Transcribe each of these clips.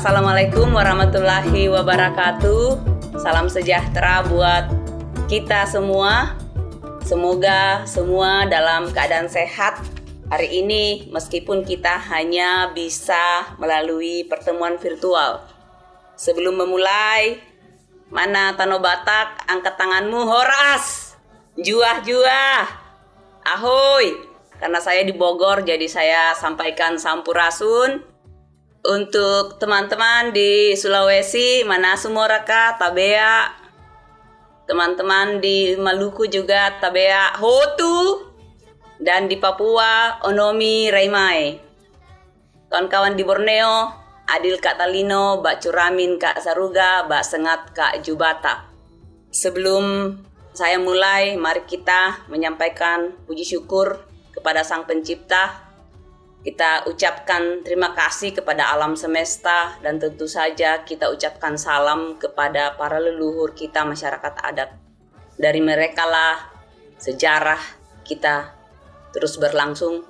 Assalamualaikum warahmatullahi wabarakatuh. Salam sejahtera buat kita semua. Semoga semua dalam keadaan sehat hari ini, meskipun kita hanya bisa melalui pertemuan virtual. Sebelum memulai, mana Tano Batak, angkat tanganmu, horas, juah-juah, ahoy. Karena saya di Bogor, jadi saya sampaikan sampurasun. Untuk teman-teman di Sulawesi, Manasumo Raka, Tabea. Teman-teman di Maluku juga, Tabea, Hotu. Dan di Papua, Onomi Raimai. Kawan-kawan di Borneo, Adil Kak Talino, Mbak Curamin Kak Saruga, Mbak Sengat Kak Jubata. Sebelum saya mulai, mari kita menyampaikan puji syukur kepada Sang Pencipta. Kita ucapkan terima kasih kepada alam semesta, dan tentu saja kita ucapkan salam kepada para leluhur kita masyarakat adat. Dari merekalah sejarah kita terus berlangsung,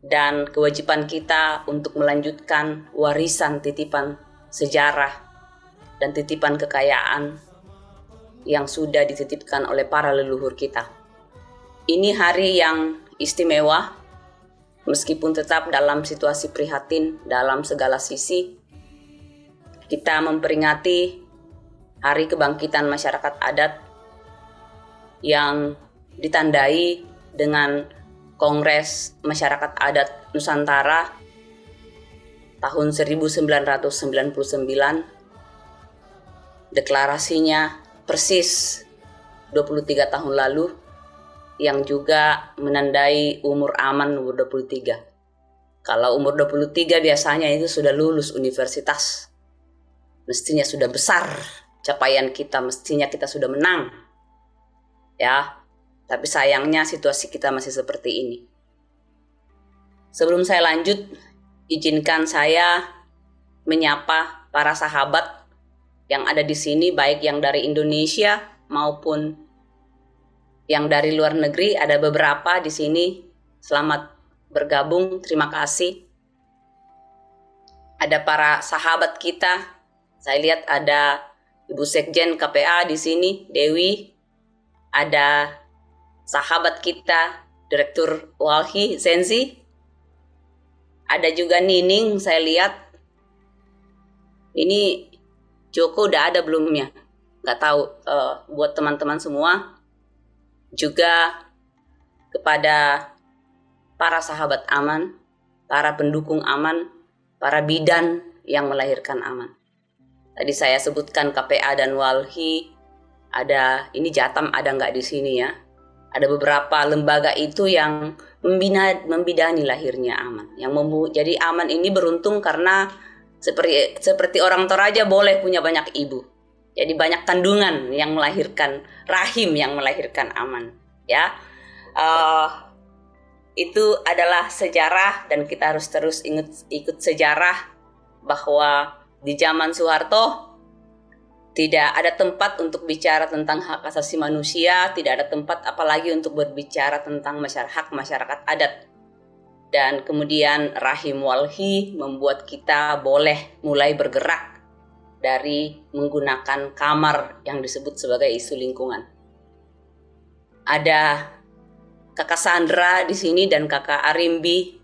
dan kewajiban kita untuk melanjutkan warisan titipan sejarah dan titipan kekayaan yang sudah dititipkan oleh para leluhur kita. Ini hari yang istimewa, meskipun tetap dalam situasi prihatin dalam segala sisi. Kita memperingati Hari Kebangkitan Masyarakat Adat yang ditandai dengan Kongres Masyarakat Adat Nusantara tahun 1999. Deklarasinya persis 23 tahun lalu, yang juga menandai umur aman umur 23. Kalau umur 23 biasanya itu sudah lulus universitas. Mestinya sudah besar capaian kita, mestinya kita sudah menang. Ya. Tapi sayangnya situasi kita masih seperti ini. Sebelum saya lanjut, izinkan saya menyapa para sahabat yang ada di sini, baik yang dari Indonesia maupun yang dari luar negeri. Ada beberapa di sini. Selamat bergabung, terima kasih. Ada para sahabat kita. Saya lihat ada Ibu Sekjen KPA di sini, Dewi. Ada sahabat kita, Direktur Walhi, Sensi. Ada juga Nining, saya lihat. Ini Joko udah ada belum ya? Nggak tahu, buat teman-teman semua. Juga kepada para sahabat aman, para pendukung aman, para bidan yang melahirkan aman. Tadi saya sebutkan KPA dan Walhi. Ada, ini Jatam ada nggak di sini ya? Ada beberapa lembaga itu yang membidani lahirnya aman. Yang jadi aman ini beruntung karena seperti orang Toraja boleh punya banyak ibu. Jadi banyak kandungan yang melahirkan, rahim yang melahirkan aman. Ya, itu adalah sejarah, dan kita harus terus ikut sejarah bahwa di zaman Soeharto tidak ada tempat untuk bicara tentang hak asasi manusia, tidak ada tempat apalagi untuk berbicara tentang hak masyarakat adat. Dan kemudian Rahim Walhi membuat kita boleh mulai bergerak dari menggunakan kamar yang disebut sebagai isu lingkungan. Ada Kakak Sandra di sini dan Kakak Arimbi.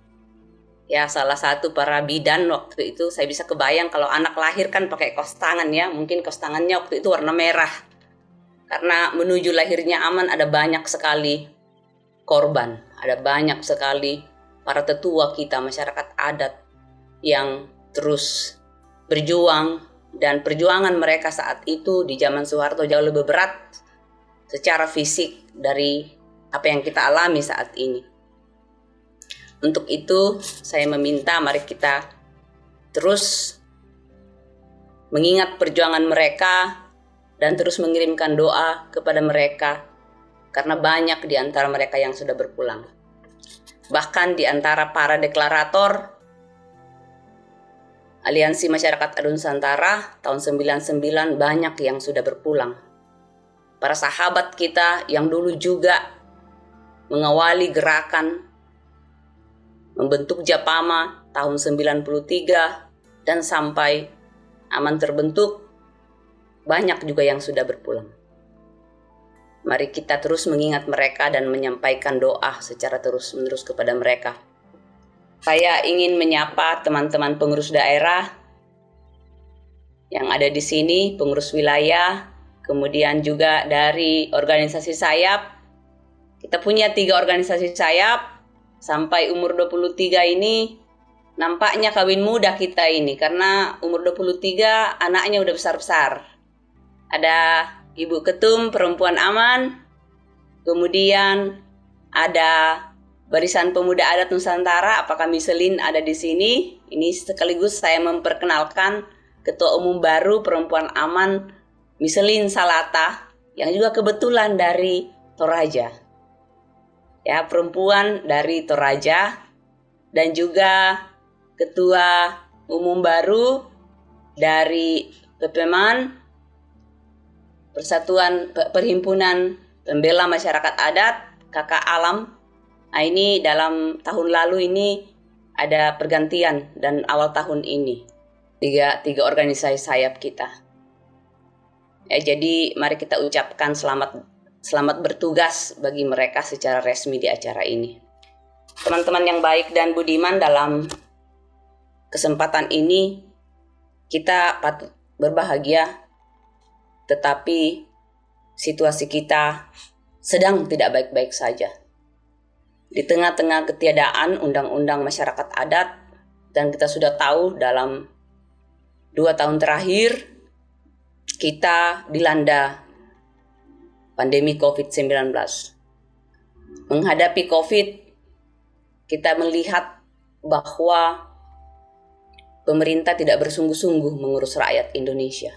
Ya, salah satu para bidan waktu itu. Saya bisa kebayang kalau anak lahir kan pakai kos tangan ya. Mungkin kos tangannya waktu itu warna merah. Karena menuju lahirnya aman ada banyak sekali korban. Ada banyak sekali para tetua kita, masyarakat adat yang terus berjuang. Dan perjuangan mereka saat itu di zaman Soeharto jauh lebih berat secara fisik dari apa yang kita alami saat ini. Untuk itu, saya meminta mari kita terus mengingat perjuangan mereka dan terus mengirimkan doa kepada mereka, karena banyak di antara mereka yang sudah berpulang. Bahkan di antara para deklarator Aliansi Masyarakat Adat Nusantara tahun 99 banyak yang sudah berpulang. Para sahabat kita yang dulu juga mengawali gerakan membentuk Japama tahun 93, dan sampai Aman terbentuk, banyak juga yang sudah berpulang. Mari kita terus mengingat mereka dan menyampaikan doa secara terus-menerus kepada mereka. Saya ingin menyapa teman-teman pengurus daerah yang ada di sini, pengurus wilayah, kemudian juga dari organisasi sayap. Kita punya 3 organisasi sayap, sampai umur 23 ini nampaknya kawin muda kita ini, karena umur 23 anaknya udah besar-besar. Ada Ibu Ketum Perempuan Aman, kemudian ada Barisan Pemuda Adat Nusantara, apakah Miselin ada di sini. Ini sekaligus saya memperkenalkan Ketua Umum baru Perempuan Aman, Miselin Salata, yang juga kebetulan dari Toraja. Ya, perempuan dari Toraja, dan juga ketua umum baru dari PPMAN, Persatuan Perhimpunan Pembela Masyarakat Adat, Kakak Alam. Nah, ini dalam tahun lalu ini ada pergantian dan awal tahun ini tiga organisasi sayap kita. Ya, jadi mari kita ucapkan Selamat bertugas bagi mereka secara resmi di acara ini. Teman-teman yang baik dan budiman, dalam kesempatan ini kita patut berbahagia, tetapi situasi kita sedang tidak baik-baik saja. Di tengah-tengah ketiadaan undang-undang masyarakat adat, dan kita sudah tahu dalam 2 tahun terakhir kita dilanda pandemi COVID-19. Menghadapi COVID, kita melihat bahwa pemerintah tidak bersungguh-sungguh mengurus rakyat Indonesia.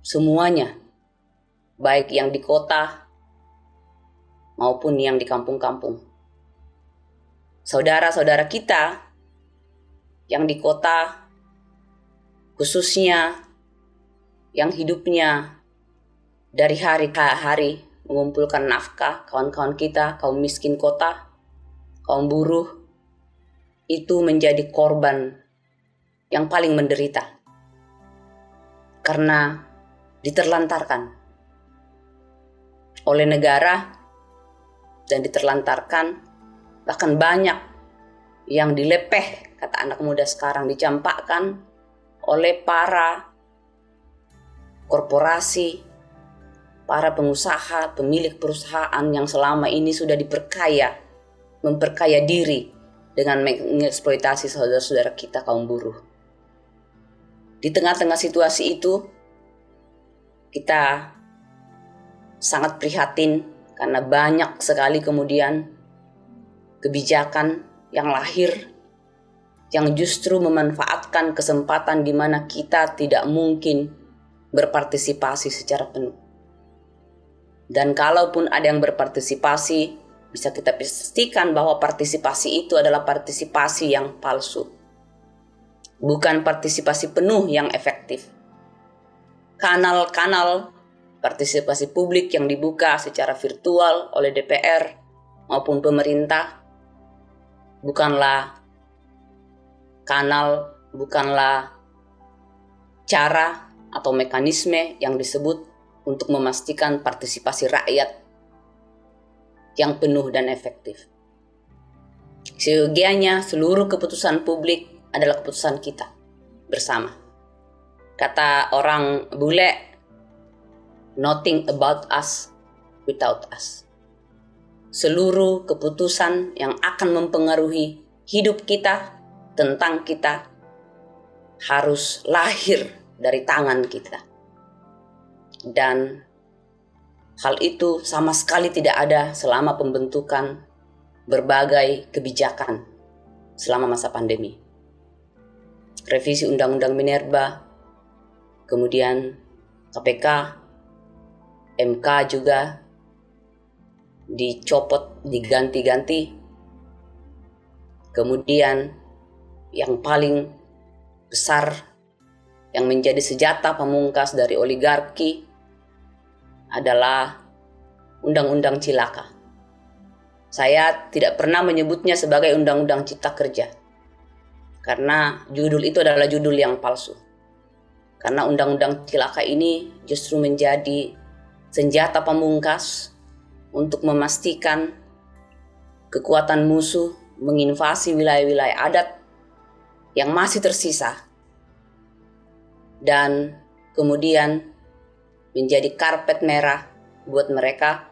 Semuanya, baik yang di kota maupun yang di kampung-kampung. Saudara-saudara kita yang di kota, khususnya yang hidupnya dari hari ke hari mengumpulkan nafkah, kawan-kawan kita, kaum miskin kota, kaum buruh, itu menjadi korban yang paling menderita. Karena diterlantarkan oleh negara dan diterlantarkan, bahkan banyak yang dilepeh, kata anak muda sekarang, dicampakkan oleh para korporasi, para pengusaha, pemilik perusahaan yang selama ini sudah memperkaya diri dengan mengeksploitasi saudara-saudara kita kaum buruh. Di tengah-tengah situasi itu, kita sangat prihatin karena banyak sekali kemudian kebijakan yang lahir yang justru memanfaatkan kesempatan di mana kita tidak mungkin berpartisipasi secara penuh. Dan kalaupun ada yang berpartisipasi, bisa kita pastikan bahwa partisipasi itu adalah partisipasi yang palsu. Bukan partisipasi penuh yang efektif. Kanal-kanal partisipasi publik yang dibuka secara virtual oleh DPR maupun pemerintah, bukanlah cara atau mekanisme yang disebut untuk memastikan partisipasi rakyat yang penuh dan efektif. Seyogianya seluruh keputusan publik adalah keputusan kita bersama. Kata orang bule, nothing about us without us. Seluruh keputusan yang akan mempengaruhi hidup kita, tentang kita, harus lahir dari tangan kita. Dan hal itu sama sekali tidak ada selama pembentukan berbagai kebijakan selama masa pandemi. Revisi Undang-Undang Minerba, kemudian KPK, MK juga dicopot, diganti-ganti. Kemudian yang paling besar, yang menjadi senjata pamungkas dari oligarki, adalah Undang-Undang Cilaka. Saya tidak pernah menyebutnya sebagai Undang-Undang Cipta Kerja. karena judul itu adalah judul yang palsu. Karena undang-undang cilaka ini justru menjadi senjata pamungkas untuk memastikan kekuatan musuh menginvasi wilayah-wilayah adat yang masih tersisa dan kemudian menjadi karpet merah buat mereka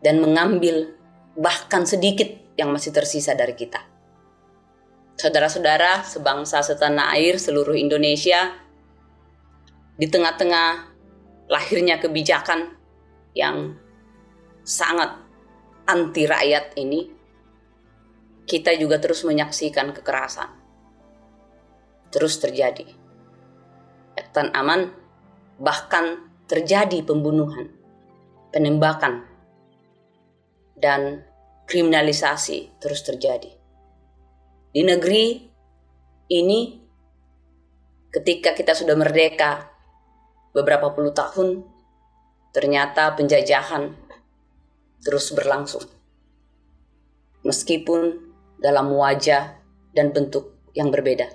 dan mengambil bahkan sedikit yang masih tersisa dari kita. Saudara-saudara, sebangsa setanah air seluruh Indonesia, di tengah-tengah lahirnya kebijakan yang sangat anti rakyat ini, kita juga terus menyaksikan kekerasan terus terjadi. Perempuan Aman bahkan terjadi pembunuhan, penembakan, dan kriminalisasi terus terjadi. Di negeri ini, ketika kita sudah merdeka beberapa puluh tahun, ternyata penjajahan terus berlangsung. Meskipun dalam wajah dan bentuk yang berbeda,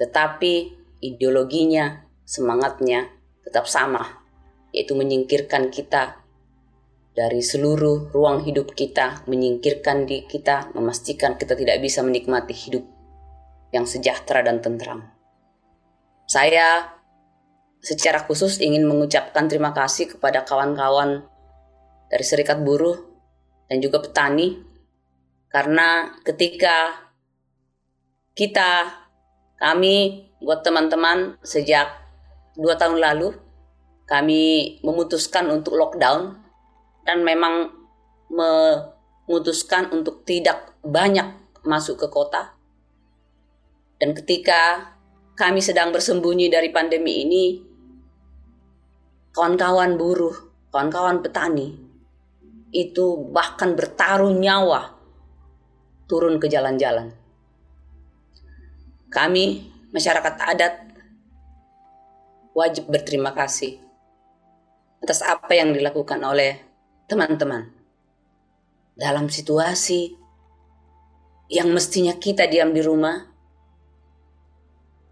tetapi ideologinya, semangatnya tetap sama, yaitu menyingkirkan kita dari seluruh ruang hidup kita, menyingkirkan diri kita, memastikan kita tidak bisa menikmati hidup yang sejahtera dan tenteram. Saya secara khusus ingin mengucapkan terima kasih kepada kawan-kawan dari Serikat Buruh dan juga petani, karena ketika kami buat teman-teman sejak 2 tahun lalu, kami memutuskan untuk lockdown dan memang memutuskan untuk tidak banyak masuk ke kota. Dan ketika kami sedang bersembunyi dari pandemi ini, kawan-kawan buruh, kawan-kawan petani itu bahkan bertaruh nyawa turun ke jalan-jalan. Kami, masyarakat adat, wajib berterima kasih atas apa yang dilakukan oleh teman-teman dalam situasi yang mestinya kita diam di rumah.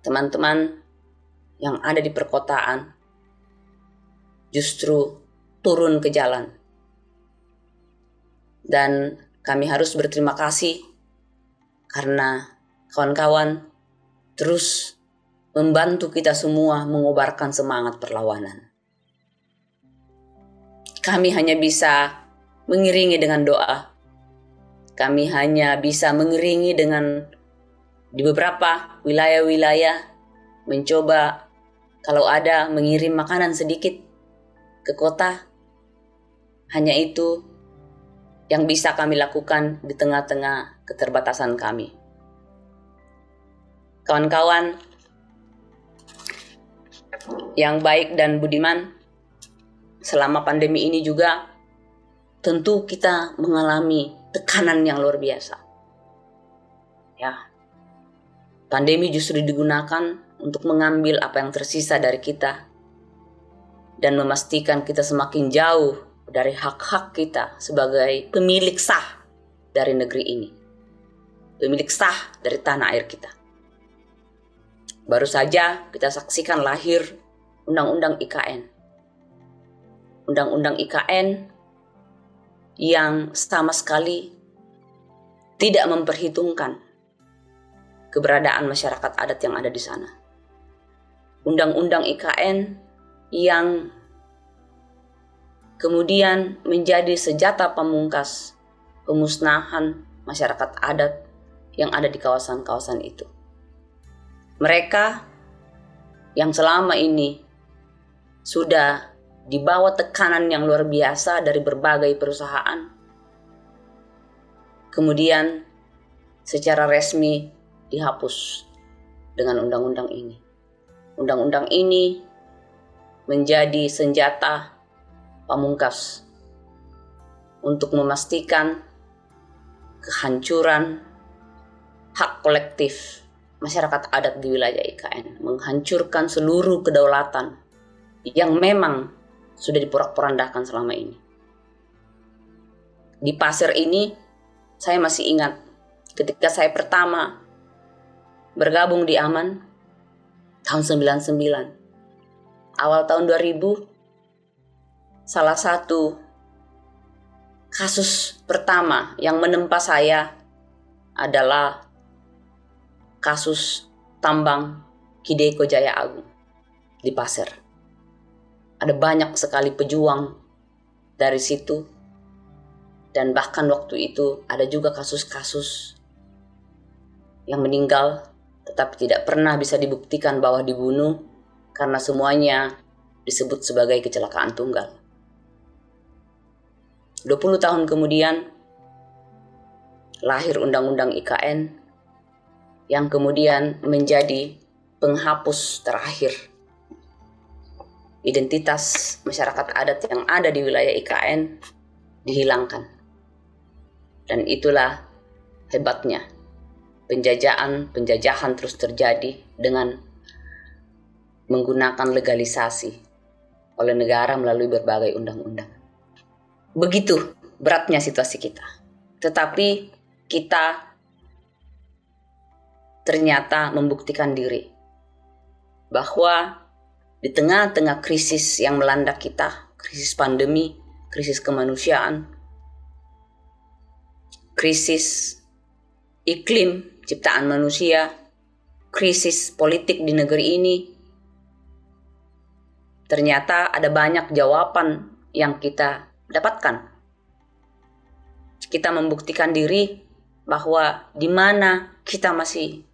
Teman-teman yang ada di perkotaan justru turun ke jalan. Dan kami harus berterima kasih karena kawan-kawan terus membantu kita semua mengobarkan semangat perlawanan. Kami hanya bisa mengiringi dengan doa. Kami hanya bisa mengiringi dengan di beberapa wilayah-wilayah mencoba kalau ada mengirim makanan sedikit ke kota. Hanya itu yang bisa kami lakukan di tengah-tengah keterbatasan kami. Kawan-kawan yang baik dan budiman, selama pandemi ini juga tentu kita mengalami tekanan yang luar biasa. Ya, pandemi justru digunakan untuk mengambil apa yang tersisa dari kita dan memastikan kita semakin jauh dari hak-hak kita sebagai pemilik sah dari negeri ini, pemilik sah dari tanah air kita. Baru saja kita saksikan lahir Undang-Undang IKN. Undang-Undang IKN yang sama sekali tidak memperhitungkan keberadaan masyarakat adat yang ada di sana. Undang-Undang IKN yang kemudian menjadi senjata pamungkas pemusnahan masyarakat adat yang ada di kawasan-kawasan itu. Mereka yang selama ini sudah dibawa tekanan yang luar biasa dari berbagai perusahaan, kemudian secara resmi dihapus dengan undang-undang ini. Undang-undang ini menjadi senjata pamungkas untuk memastikan kehancuran hak kolektif masyarakat adat di wilayah IKN, menghancurkan seluruh kedaulatan yang memang sudah diporak-porandakan selama ini. Di Paser ini, saya masih ingat ketika saya pertama bergabung di Aman tahun 99. Awal tahun 2000, salah satu kasus pertama yang menempa saya adalah kasus tambang Kideko Jaya Agung di Paser. Ada banyak sekali pejuang dari situ, dan bahkan waktu itu ada juga kasus-kasus yang meninggal tetapi tidak pernah bisa dibuktikan bahwa dibunuh karena semuanya disebut sebagai kecelakaan tunggal. 20 tahun kemudian lahir Undang-Undang IKN yang kemudian menjadi penghapus terakhir identitas masyarakat adat yang ada di wilayah IKN dihilangkan. Dan itulah hebatnya. Penjajahan terus terjadi dengan menggunakan legalisasi oleh negara melalui berbagai undang-undang. Begitu beratnya situasi kita. Tetapi kita ternyata membuktikan diri bahwa di tengah-tengah krisis yang melanda kita, krisis pandemi, krisis kemanusiaan, krisis iklim ciptaan manusia, krisis politik di negeri ini, ternyata ada banyak jawaban yang kita dapatkan. Kita membuktikan diri bahwa di mana kita masih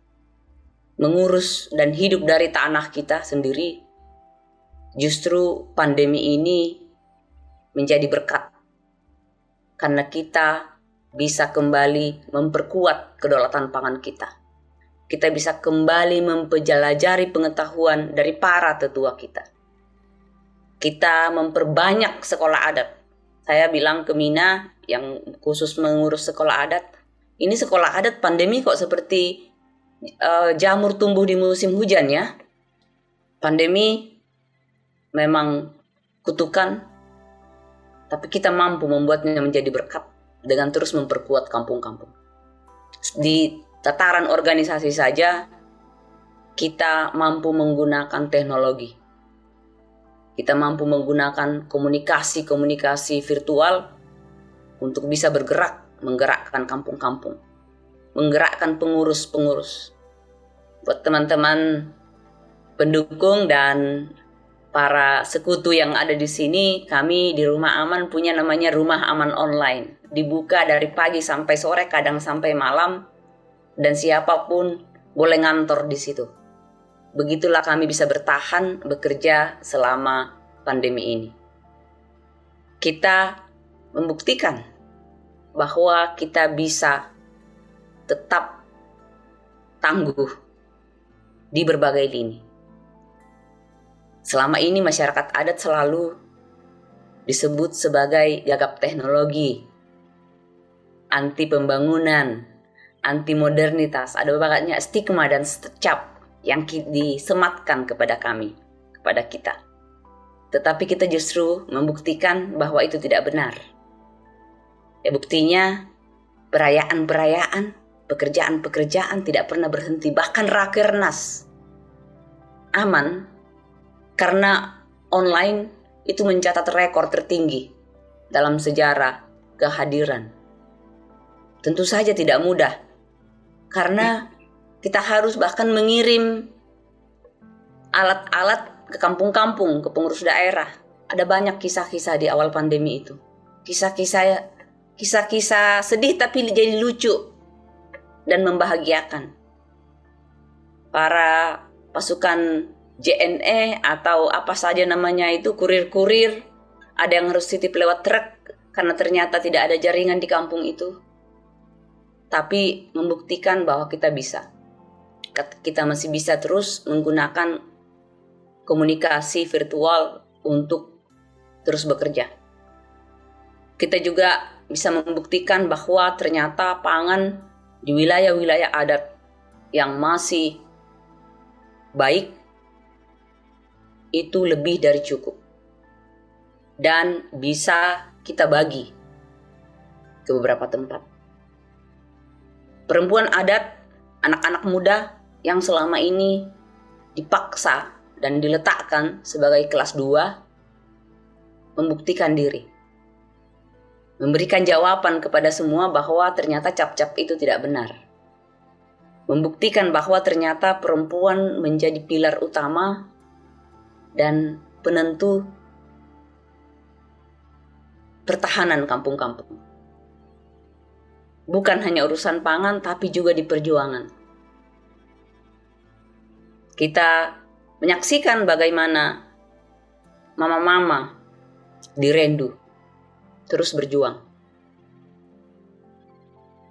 mengurus dan hidup dari tanah kita sendiri, justru pandemi ini menjadi berkat. Karena kita bisa kembali memperkuat kedaulatan pangan kita. Kita bisa kembali mempelajari pengetahuan dari para tetua kita. Kita memperbanyak sekolah adat. Saya bilang ke Mina yang khusus mengurus sekolah adat, ini sekolah adat pandemi kok seperti jamur tumbuh di musim hujan ya. Pandemi memang kutukan, tapi kita mampu membuatnya menjadi berkat dengan terus memperkuat kampung-kampung. Di tataran organisasi saja, kita mampu menggunakan teknologi. Kita mampu menggunakan komunikasi-komunikasi virtual untuk bisa bergerak, menggerakkan kampung-kampung, menggerakkan pengurus-pengurus. Buat teman-teman pendukung dan para sekutu yang ada di sini, kami di Rumah Aman punya namanya Rumah Aman Online. Dibuka dari pagi sampai sore, kadang sampai malam, dan siapapun boleh ngantor di situ. Begitulah kami bisa bertahan bekerja selama pandemi ini. Kita membuktikan bahwa kita bisa tetap tangguh di berbagai lini. Selama ini masyarakat adat selalu disebut sebagai gagap teknologi, anti pembangunan, anti modernitas. Ada banyak stigma dan cap yang disematkan kepada kami, kepada kita. Tetapi kita justru membuktikan bahwa itu tidak benar. Ya buktinya perayaan-perayaan, pekerjaan-pekerjaan tidak pernah berhenti. Bahkan rakernas Aman karena online itu mencatat rekor tertinggi dalam sejarah kehadiran. Tentu saja tidak mudah, karena kita harus bahkan mengirim alat-alat ke kampung-kampung, ke pengurus daerah. Ada banyak kisah-kisah di awal pandemi itu. Kisah-kisah sedih tapi jadi lucu dan membahagiakan. Para pasukan JNE atau apa saja namanya itu, kurir-kurir, ada yang harus titip lewat truk karena ternyata tidak ada jaringan di kampung itu. Tapi membuktikan bahwa kita bisa. Kita masih bisa terus menggunakan komunikasi virtual untuk terus bekerja. Kita juga bisa membuktikan bahwa ternyata pangan di wilayah-wilayah adat yang masih baik itu lebih dari cukup dan bisa kita bagi ke beberapa tempat. Perempuan adat, anak-anak muda yang selama ini dipaksa dan diletakkan sebagai kelas 2 membuktikan diri. Memberikan jawaban kepada semua bahwa ternyata cap-cap itu tidak benar. Membuktikan bahwa ternyata perempuan menjadi pilar utama dan penentu pertahanan kampung-kampung. Bukan hanya urusan pangan, tapi juga di perjuangan. Kita menyaksikan bagaimana mama-mama di Rendu terus berjuang.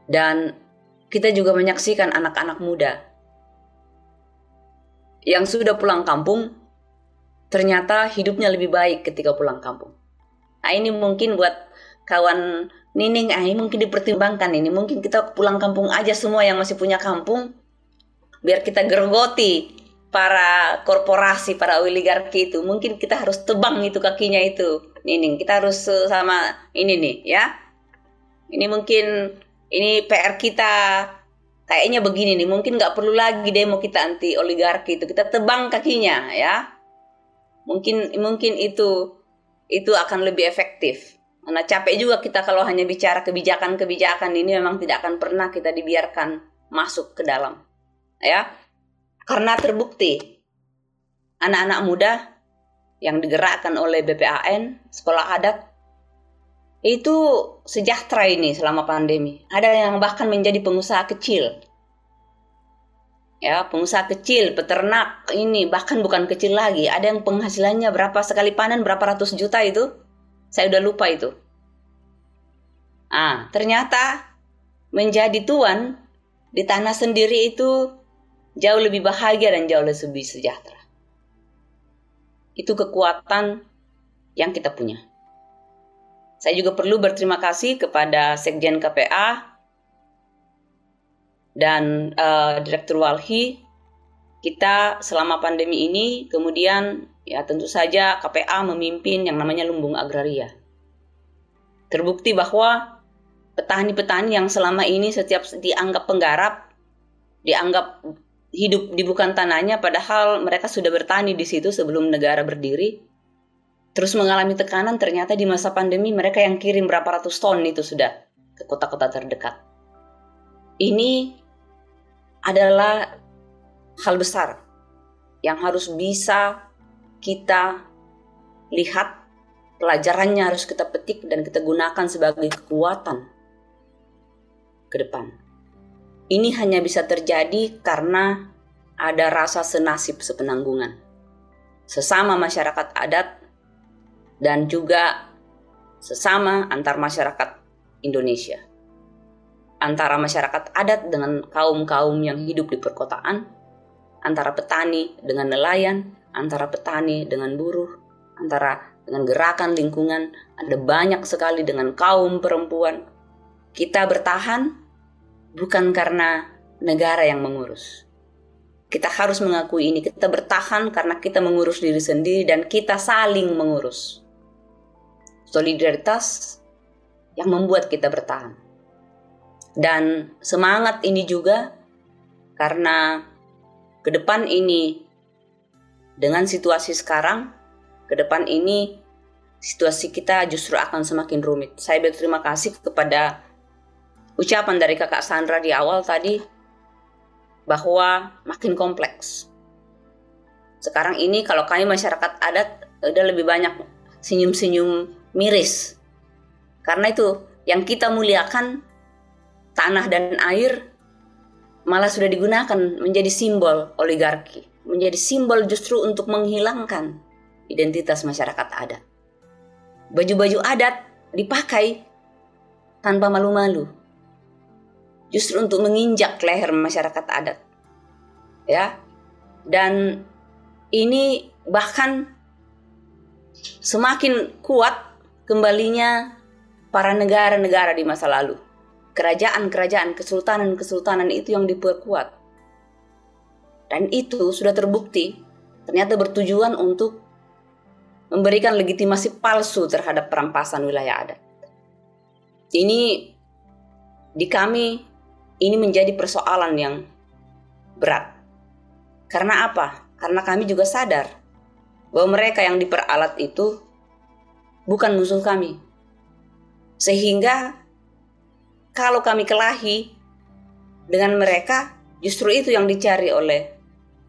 Dan kita juga menyaksikan anak-anak muda yang sudah pulang kampung, ternyata hidupnya lebih baik ketika pulang kampung. Nah, ini mungkin buat kawan Nining, ini mungkin dipertimbangkan ini. Mungkin kita pulang kampung aja semua yang masih punya kampung, biar kita gergoti para korporasi, para oligarki itu. Mungkin kita harus tebang itu kakinya itu. Nining, kita harus sama ini nih ya. Ini mungkin ini PR kita kayaknya begini nih. Mungkin nggak perlu lagi demo kita anti oligarki itu. Kita tebang kakinya ya. Mungkin itu akan lebih efektif. Karena capek juga kita kalau hanya bicara kebijakan-kebijakan ini, memang tidak akan pernah kita dibiarkan masuk ke dalam. Ya. Karena terbukti anak-anak muda yang digerakkan oleh BPAN, sekolah adat, itu sejahtera ini selama pandemi. Ada yang bahkan menjadi pengusaha kecil. Ya, pengusaha kecil, peternak ini, bahkan bukan kecil lagi. Ada yang penghasilannya berapa sekali panen, berapa ratus juta itu. Saya udah lupa itu. Ah, ternyata menjadi tuan di tanah sendiri itu jauh lebih bahagia dan jauh lebih sejahtera. Itu kekuatan yang kita punya. Saya juga perlu berterima kasih kepada Sekjen KPA dan Direktur Walhi. Kita selama pandemi ini, kemudian ya tentu saja KPA memimpin yang namanya Lumbung Agraria. Terbukti bahwa petani-petani yang selama ini setiap dianggap penggarap, dianggap hidup di bukan tanahnya, padahal mereka sudah bertani di situ sebelum negara berdiri, terus mengalami tekanan. Ternyata di masa pandemi mereka yang kirim berapa ratus ton itu sudah ke kota-kota terdekat. Ini adalah hal besar yang harus bisa kita lihat, pelajarannya harus kita petik dan kita gunakan sebagai kekuatan ke depan. Ini hanya bisa terjadi karena ada rasa senasib sepenanggungan sesama masyarakat adat dan juga sesama antar masyarakat Indonesia. Antara masyarakat adat dengan kaum-kaum yang hidup di perkotaan, antara petani dengan nelayan, antara petani dengan buruh, antara dengan gerakan lingkungan, ada banyak sekali dengan kaum perempuan. Kita bertahan bukan karena negara yang mengurus. Kita harus mengakui ini. Kita bertahan karena kita mengurus diri sendiri dan kita saling mengurus. Solidaritas yang membuat kita bertahan. Dan semangat ini juga karena ke depan ini, dengan situasi sekarang, ke depan ini situasi kita justru akan semakin rumit. Saya berterima kasih kepada ucapan dari Kakak Sandra di awal tadi bahwa makin kompleks. Sekarang ini kalau kami masyarakat adat udah lebih banyak senyum-senyum miris. Karena itu yang kita muliakan, tanah dan air, malah sudah digunakan menjadi simbol oligarki. Menjadi simbol justru untuk menghilangkan identitas masyarakat adat. Baju-baju adat dipakai tanpa malu-malu. Justru untuk menginjak leher masyarakat adat. Ya. Dan ini bahkan semakin kuat kembalinya para negara-negara di masa lalu. Kerajaan-kerajaan, kesultanan-kesultanan itu yang diperkuat. Dan itu sudah terbukti ternyata bertujuan untuk memberikan legitimasi palsu terhadap perampasan wilayah adat. Ini di kami, ini menjadi persoalan yang berat. Karena apa? Karena kami juga sadar bahwa mereka yang diperalat itu bukan musuh kami. Sehingga kalau kami kelahi dengan mereka, justru itu yang dicari oleh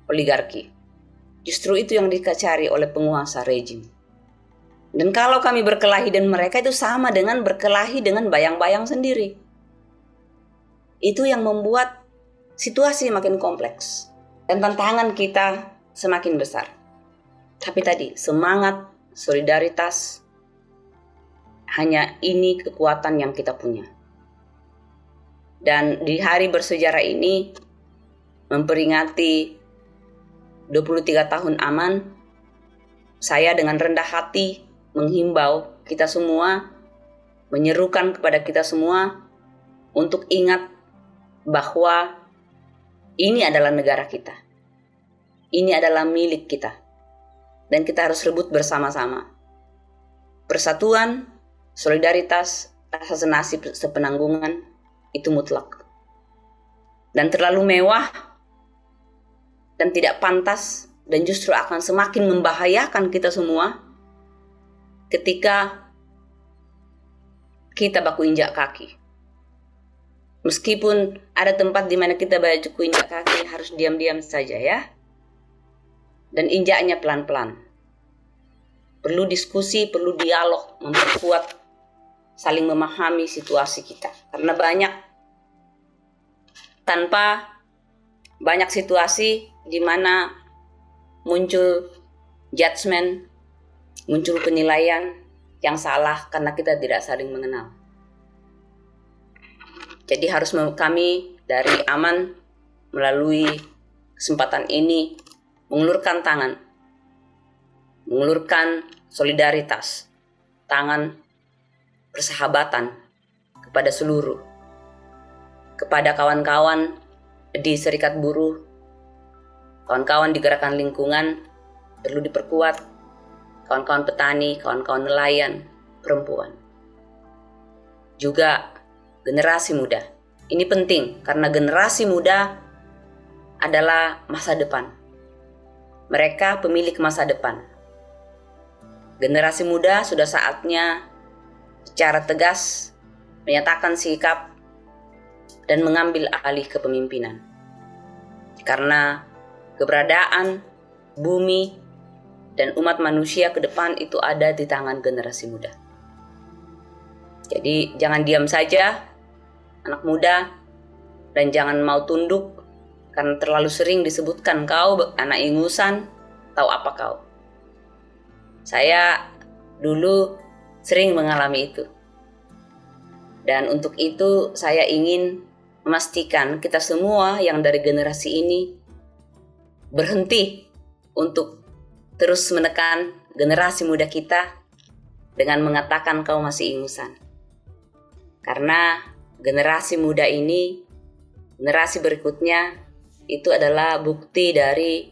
oligarki. Justru itu yang dicari oleh penguasa rejim. Dan kalau kami berkelahi dan mereka itu sama dengan berkelahi dengan bayang-bayang sendiri. Itu yang membuat situasi makin kompleks dan tantangan kita semakin besar. Tapi tadi, semangat, solidaritas, hanya ini kekuatan yang kita punya. Dan di hari bersejarah ini, memperingati 23 tahun aman, saya dengan rendah hati menghimbau kita semua, menyerukan kepada kita semua untuk ingat bahwa ini adalah negara kita. Ini adalah milik kita. Dan kita harus rebut bersama-sama. Persatuan, solidaritas, rasa senasib, sepenanggungan, itu mutlak. Dan terlalu mewah, dan tidak pantas, dan justru akan semakin membahayakan kita semua ketika kita baku injak kaki. Meskipun ada tempat di mana kita baku injak kaki, harus diam-diam saja ya. Dan injaknya pelan-pelan. Perlu diskusi, perlu dialog, memperkuat, saling memahami situasi kita. Karena banyak situasi di mana muncul judgment, muncul penilaian yang salah karena kita tidak saling mengenal. Jadi harus kami dari Aman melalui kesempatan ini mengulurkan tangan, mengulurkan solidaritas, tangan persahabatan kepada seluruh, kepada kawan-kawan di serikat buruh, kawan-kawan di gerakan lingkungan perlu diperkuat, kawan-kawan petani, kawan-kawan nelayan, perempuan. Juga generasi muda. Ini penting karena generasi muda adalah masa depan. Mereka pemilik masa depan. Generasi muda sudah saatnya secara tegas menyatakan sikap dan mengambil alih kepemimpinan. Karena keberadaan bumi dan umat manusia ke depan itu ada di tangan generasi muda. Jadi jangan diam saja, anak muda, dan jangan mau tunduk, karena terlalu sering disebutkan kau anak ingusan, tahu apa kau. Saya dulu sering mengalami itu. Dan untuk itu saya ingin memastikan kita semua yang dari generasi ini berhenti untuk terus menekan generasi muda kita dengan mengatakan kau masih ingusan. Karena generasi muda ini, generasi berikutnya, itu adalah bukti dari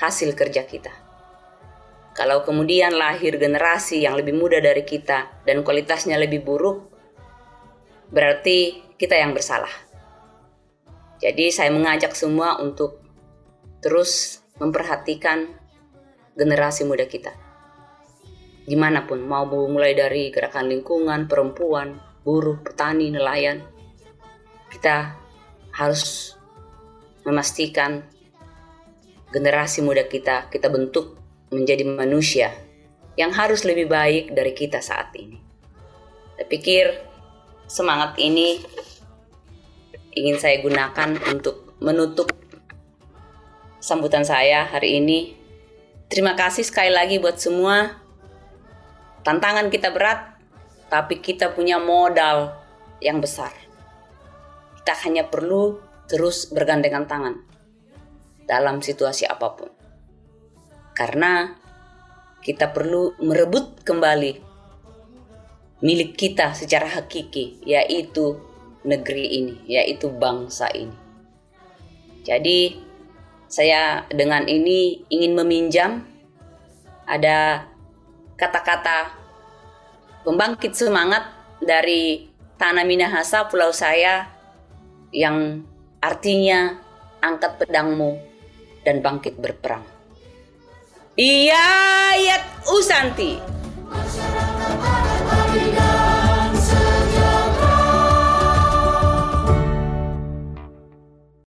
hasil kerja kita. Kalau kemudian lahir generasi yang lebih muda dari kita dan kualitasnya lebih buruk, berarti kita yang bersalah. Jadi saya mengajak semua untuk terus memperhatikan generasi muda kita. Dimanapun, mau mulai dari gerakan lingkungan, perempuan, buruh, petani, nelayan, kita harus memastikan generasi muda kita bentuk menjadi manusia yang harus lebih baik dari kita saat ini. Saya pikir semangat ini ingin saya gunakan untuk menutup sambutan saya hari ini. Terima kasih sekali lagi buat semua. Tantangan kita berat, tapi kita punya modal yang besar. Kita hanya perlu terus bergandengan tangan dalam situasi apapun. Karena kita perlu merebut kembali milik kita secara hakiki, yaitu negeri ini, yaitu bangsa ini. Jadi, saya dengan ini ingin meminjam ada kata-kata pembangkit semangat dari tanah Minahasa, pulau saya, yang artinya angkat pedangmu dan bangkit berperang. Iya, Yat Usanti.